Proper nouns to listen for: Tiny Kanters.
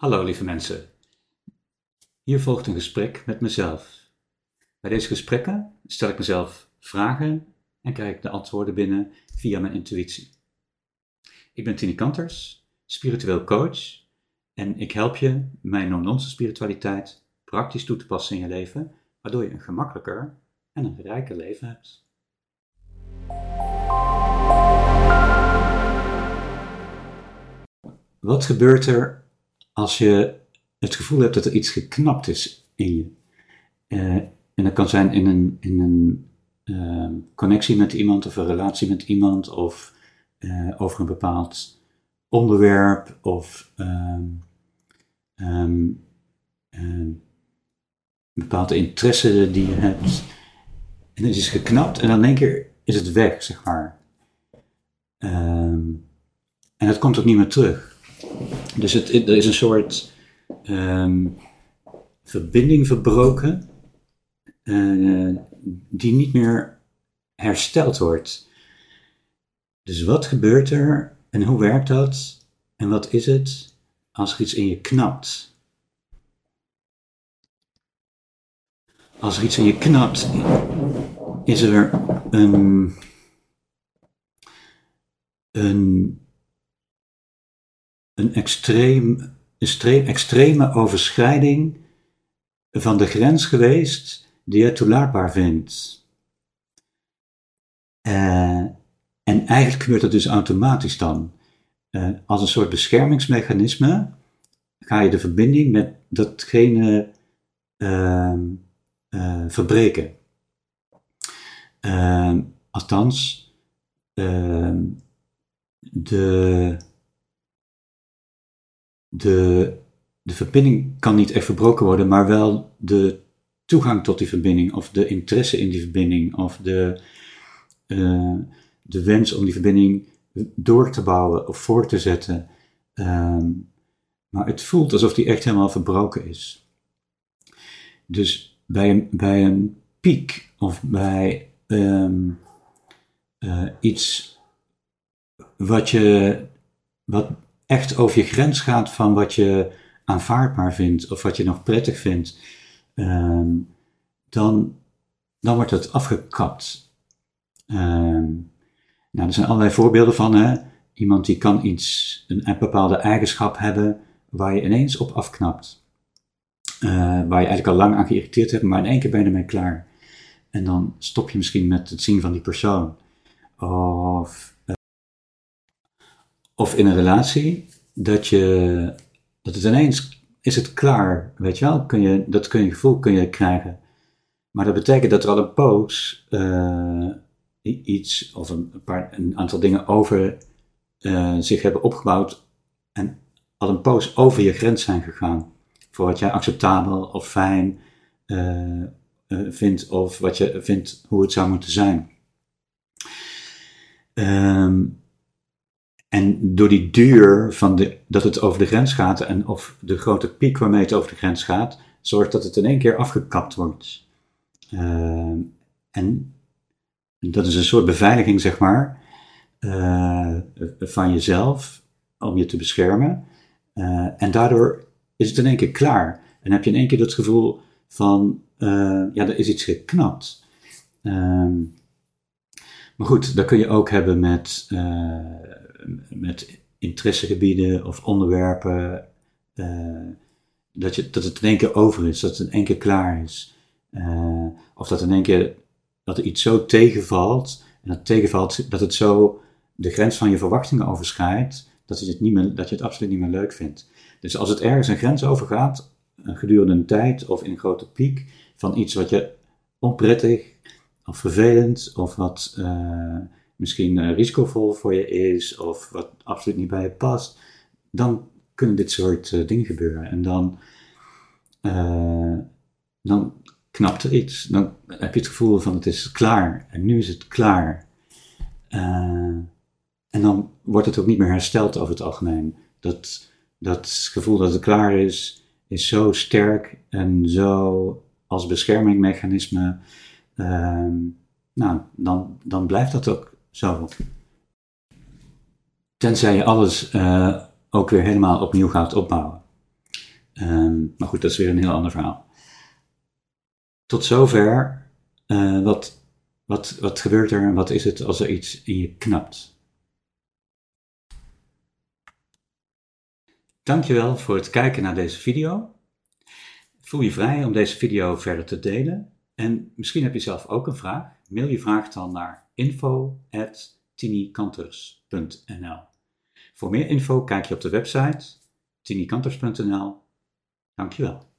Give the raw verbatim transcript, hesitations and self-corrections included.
Hallo lieve mensen, hier volgt een gesprek met mezelf. Bij deze gesprekken stel ik mezelf vragen en krijg ik de antwoorden binnen via mijn intuïtie. Ik ben Tiny Kanters, spiritueel coach en ik help je mijn non-nonsense spiritualiteit praktisch toe te passen in je leven, waardoor je een gemakkelijker en een rijker leven hebt. Wat gebeurt er als je het gevoel hebt dat er iets geknapt is in je? Uh, en dat kan zijn in een, in een uh, connectie met iemand of een relatie met iemand of uh, over een bepaald onderwerp of um, um, um, bepaalde interesse die je hebt. En het is geknapt en dan in één keer is het weg, zeg maar. Um, en dat komt ook niet meer terug. Dus het, er is een soort um, verbinding verbroken uh, die niet meer hersteld wordt. Dus wat gebeurt er en hoe werkt dat en wat is het als er iets in je knapt? Als er iets in je knapt, is er een... een Een, extreem, een streem, extreme overschrijding van de grens geweest die je toelaatbaar vindt. Uh, en eigenlijk gebeurt dat dus automatisch dan. Uh, als een soort beschermingsmechanisme ga je de verbinding met datgene uh, uh, verbreken. Uh, althans, uh, de... De, de verbinding kan niet echt verbroken worden, maar wel de toegang tot die verbinding of de interesse in die verbinding of de, uh, de wens om die verbinding door te bouwen of voor te zetten. Um, maar het voelt alsof die echt helemaal verbroken is. Dus bij een, bij een piek of bij um, uh, iets wat je... Wat, echt over je grens gaat van wat je aanvaardbaar vindt of wat je nog prettig vindt, um, dan, dan wordt het afgekapt. Um, nou, er zijn allerlei voorbeelden van. Hè? Iemand die kan iets, een, een bepaalde eigenschap hebben waar je ineens op afknapt. Uh, waar je eigenlijk al lang aan geïrriteerd hebt, maar in één keer ben je ermee klaar. En dan stop je misschien met het zien van die persoon. Of... Uh, Of in een relatie, dat, je, dat het ineens, is het klaar, weet je wel, kun je, dat kun je, gevoel kun je krijgen. Maar dat betekent dat er al een poos uh, iets of een, paar, een aantal dingen over uh, zich hebben opgebouwd en al een poos over je grens zijn gegaan. Voor wat jij acceptabel of fijn uh, uh, vindt of wat je vindt hoe het zou moeten zijn. Ehm... Um, En door die duur van de, dat het over de grens gaat en of de grote piek waarmee het over de grens gaat, zorgt dat het in één keer afgekapt wordt. Uh, en dat is een soort beveiliging, zeg maar, uh, van jezelf om je te beschermen. Uh, en daardoor is het in één keer klaar. En heb je in één keer dat gevoel van, uh, ja, er is iets geknapt. Uh, maar goed, dat kun je ook hebben met... Uh, met interessegebieden of onderwerpen, uh, dat, je, dat het in één keer over is, dat het in één keer klaar is. Uh, of dat in één keer dat er iets zo tegenvalt, en dat tegenvalt dat het zo de grens van je verwachtingen overschrijdt, dat, het niet meer, dat je het absoluut niet meer leuk vindt. Dus als het ergens een grens overgaat, gedurende een tijd of in een grote piek, van iets wat je onprettig of vervelend of wat... Uh, misschien uh, risicovol voor je is, of wat absoluut niet bij je past, dan kunnen dit soort uh, dingen gebeuren. En dan, uh, dan knapt er iets. Dan heb je het gevoel van het is klaar, en nu is het klaar. Uh, en dan wordt het ook niet meer hersteld over het algemeen. Dat, dat gevoel dat het klaar is, is zo sterk en zo als beschermingsmechanisme. Uh, nou, dan, dan blijft dat ook. Zo. Tenzij je alles uh, ook weer helemaal opnieuw gaat opbouwen. Um, maar goed, dat is weer een heel ander verhaal. Tot zover, uh, wat, wat, wat gebeurt er en wat is het als er iets in je knapt? Dankjewel voor het kijken naar deze video. Voel je vrij om deze video verder te delen. En misschien heb je zelf ook een vraag. Mail je vraag dan naar info at tinykanters punt n l. Voor meer info kijk je op de website tinykanters punt n l. Dankjewel.